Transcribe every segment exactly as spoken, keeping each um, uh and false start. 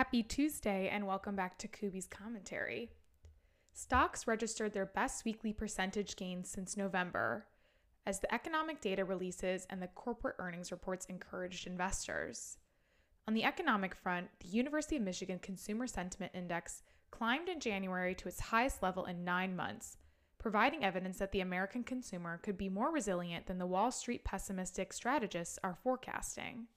Happy Tuesday and welcome back to Kuby's commentary. Stocks registered their best weekly percentage gains since November as the economic data releases and the corporate earnings reports encouraged investors. On the economic front, the University of Michigan Consumer Sentiment Index climbed in January to its highest level in nine months, providing evidence that the American consumer could be more resilient than the Wall Street pessimistic strategists are forecasting.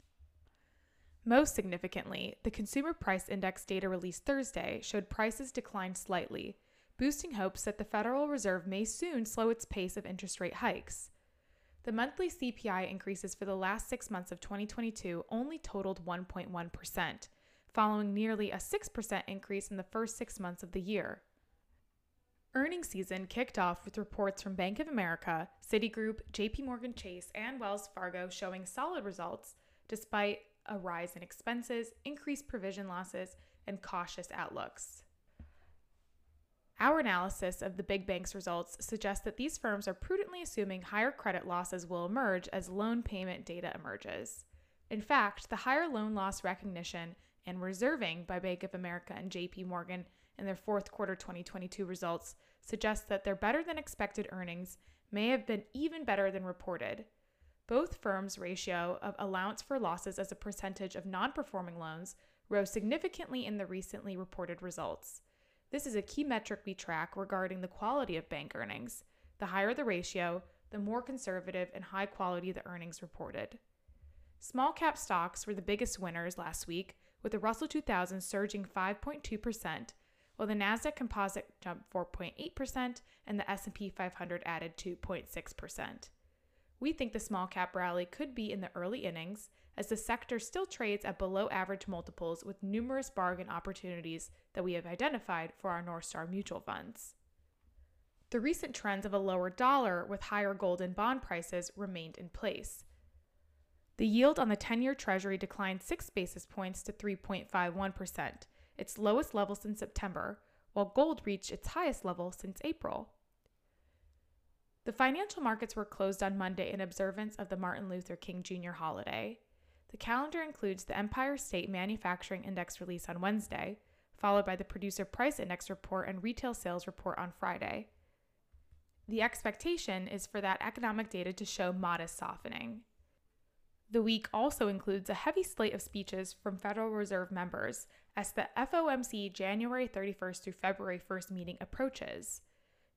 Most significantly, the Consumer Price Index data released Thursday showed prices declined slightly, boosting hopes that the Federal Reserve may soon slow its pace of interest rate hikes. The monthly C P I increases for the last six months of twenty twenty-two only totaled one point one percent, following nearly a six percent increase in the first six months of the year. Earnings season kicked off with reports from Bank of America, Citigroup, JPMorgan Chase, and Wells Fargo showing solid results despite a rise in expenses, increased provision losses, and cautious outlooks. Our analysis of the big banks' results suggests that these firms are prudently assuming higher credit losses will emerge as loan payment data emerges. In fact, the higher loan loss recognition and reserving by Bank of America and J P Morgan in their fourth quarter twenty twenty-two results suggests that their better-than-expected earnings may have been even better than reported. Both firms' ratio of allowance for losses as a percentage of non-performing loans rose significantly in the recently reported results. This is a key metric we track regarding the quality of bank earnings. The higher the ratio, the more conservative and high quality the earnings reported. Small-cap stocks were the biggest winners last week, with the Russell two thousand surging five point two percent, while the Nasdaq Composite jumped four point eight percent and the S and P five hundred added two point six percent. We think the small-cap rally could be in the early innings, as the sector still trades at below-average multiples with numerous bargain opportunities that we have identified for our North Star mutual funds. The recent trends of a lower dollar with higher gold and bond prices remained in place. The yield on the ten-year Treasury declined six basis points to three point five one percent, its lowest level since September, while gold reached its highest level since April. The financial markets were closed on Monday in observance of the Martin Luther King Junior holiday. The calendar includes the Empire State Manufacturing Index release on Wednesday, followed by the Producer Price Index report and Retail Sales report on Friday. The expectation is for that economic data to show modest softening. The week also includes a heavy slate of speeches from Federal Reserve members as the F O M C January thirty-first through February first meeting approaches.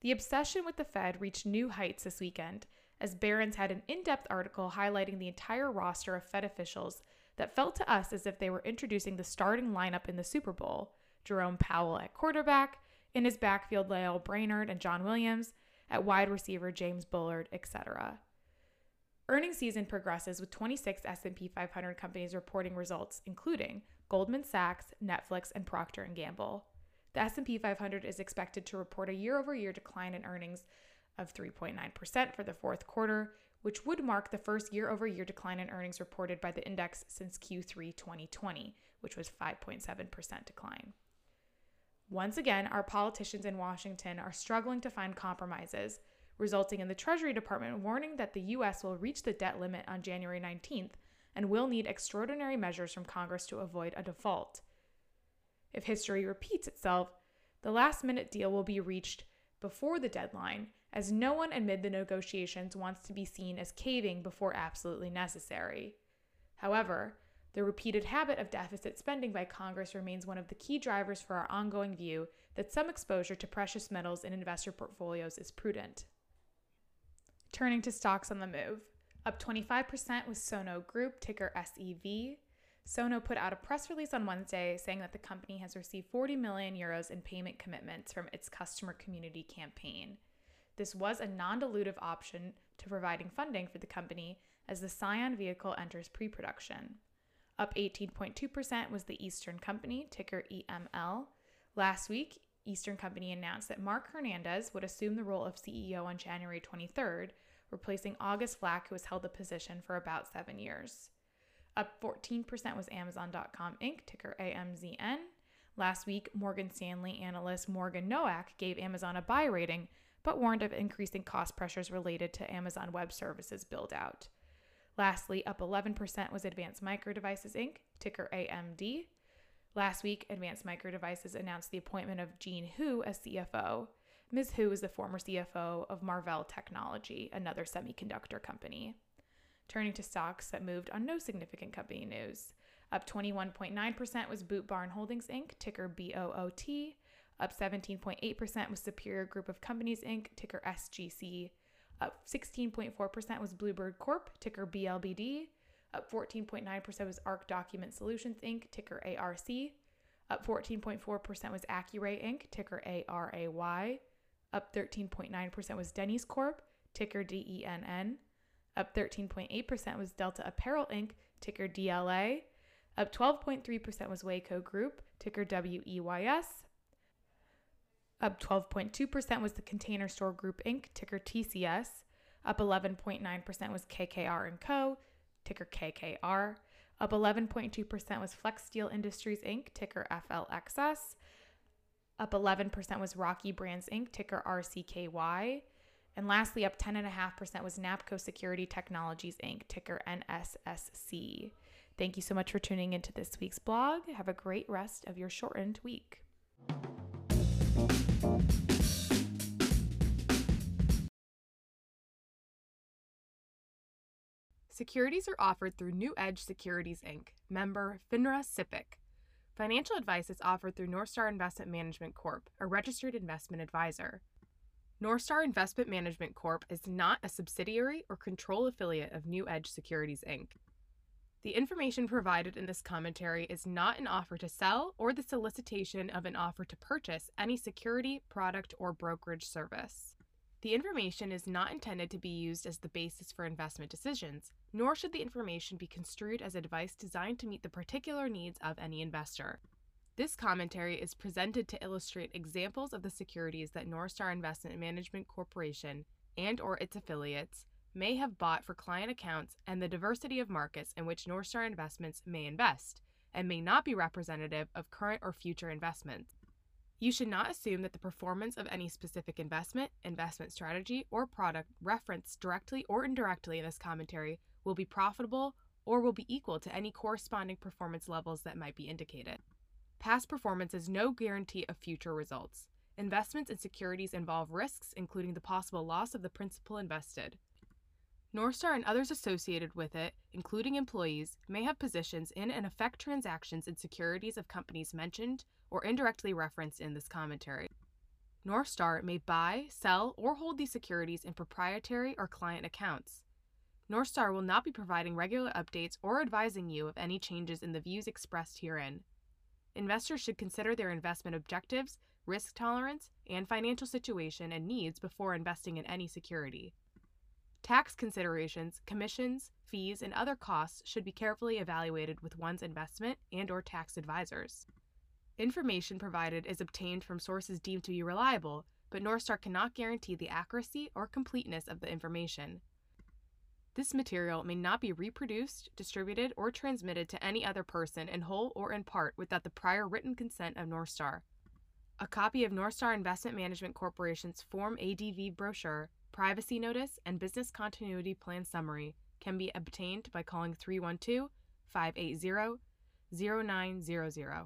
The obsession with the Fed reached new heights this weekend, as Barron's had an in-depth article highlighting the entire roster of Fed officials that felt to us as if they were introducing the starting lineup in the Super Bowl: Jerome Powell at quarterback, in his backfield Lael Brainard and John Williams, at wide receiver James Bullard, et cetera. Earnings season progresses with twenty-six S and P five hundred companies reporting results, including Goldman Sachs, Netflix, and Procter and Gamble. The S and P five hundred is expected to report a year-over-year decline in earnings of three point nine percent for the fourth quarter, which would mark the first year-over-year decline in earnings reported by the index since Q three twenty twenty, which was five point seven percent decline. Once again, our politicians in Washington are struggling to find compromises, resulting in the Treasury Department warning that the U S will reach the debt limit on January nineteenth and will need extraordinary measures from Congress to avoid a default. If history repeats itself, the last-minute deal will be reached before the deadline, as no one amid the negotiations wants to be seen as caving before absolutely necessary. However, the repeated habit of deficit spending by Congress remains one of the key drivers for our ongoing view that some exposure to precious metals in investor portfolios is prudent. Turning to stocks on the move, up twenty-five percent with Sono Group, ticker S E V. Sono put out a press release on Wednesday saying that the company has received forty million euros in payment commitments from its customer community campaign. This was a non-dilutive option to providing funding for the company as the Scion vehicle enters pre-production. Up eighteen point two percent was the Eastern Company, ticker E M L. Last week, Eastern Company announced that Mark Hernandez would assume the role of C E O on January twenty-third, replacing August Flack, who has held the position for about seven years. Up fourteen percent was Amazon dot com Incorporated, ticker A M Z N. Last week, Morgan Stanley analyst Morgan Nowak gave Amazon a buy rating, but warned of increasing cost pressures related to Amazon Web Services build-out. Lastly, up eleven percent was Advanced Micro Devices Incorporated, ticker A M D. Last week, Advanced Micro Devices announced the appointment of Jean Hu as C F O. Miz Hu is the former C F O of Marvell Technology, another semiconductor company. Turning to stocks that moved on no significant company news. Up twenty-one point nine percent was Boot Barn Holdings, Incorporated, ticker B O O T. Up seventeen point eight percent was Superior Group of Companies, Incorporated, ticker S G C. Up sixteen point four percent was Bluebird Corp, ticker B L B D. Up fourteen point nine percent was A R C Document Solutions, Incorporated, ticker A R C. Up fourteen point four percent was Accuray, Incorporated, ticker A R A Y. Up thirteen point nine percent was Denny's Corp, ticker D E N N. Up thirteen point eight percent was Delta Apparel, Incorporated, ticker D L A. Up twelve point three percent was Weyco Group, ticker W E Y S. Up twelve point two percent was the Container Store Group, Incorporated, ticker T C S. Up eleven point nine percent was K K R and Co., ticker K K R. Up eleven point two percent was Flex Steel Industries, Incorporated, ticker F L X S. Up eleven percent was Rocky Brands, Incorporated, ticker R C K Y. And lastly, up ten point five percent was NAPCO Security Technologies, Incorporated, ticker N S S C. Thank you so much for tuning into this week's blog. Have a great rest of your shortened week. Securities are offered through New Edge Securities, Incorporated, member FINRA SIPC. Financial advice is offered through Northstar Investment Management Corporation, a registered investment advisor. Northstar Investment Management Corporation is not a subsidiary or control affiliate of New Edge Securities, Incorporated. The information provided in this commentary is not an offer to sell or the solicitation of an offer to purchase any security, product, or brokerage service. The information is not intended to be used as the basis for investment decisions, nor should the information be construed as advice designed to meet the particular needs of any investor. This commentary is presented to illustrate examples of the securities that Northstar Investment Management Corporation and/or its affiliates may have bought for client accounts and the diversity of markets in which Northstar Investments may invest, and may not be representative of current or future investments. You should not assume that the performance of any specific investment, investment strategy, or product referenced directly or indirectly in this commentary will be profitable or will be equal to any corresponding performance levels that might be indicated. Past performance is no guarantee of future results. Investments in securities involve risks, including the possible loss of the principal invested. Northstar and others associated with it, including employees, may have positions in and affect transactions in securities of companies mentioned or indirectly referenced in this commentary. Northstar may buy, sell, or hold these securities in proprietary or client accounts. Northstar will not be providing regular updates or advising you of any changes in the views expressed herein. Investors should consider their investment objectives, risk tolerance, and financial situation and needs before investing in any security. Tax considerations, commissions, fees, and other costs should be carefully evaluated with one's investment and/or tax advisors. Information provided is obtained from sources deemed to be reliable, but Northstar cannot guarantee the accuracy or completeness of the information. This material may not be reproduced, distributed, or transmitted to any other person in whole or in part without the prior written consent of Northstar. A copy of Northstar Investment Management Corporation's Form A D V brochure, Privacy Notice, and Business Continuity Plan Summary can be obtained by calling three one two, five eight zero, zero nine zero zero.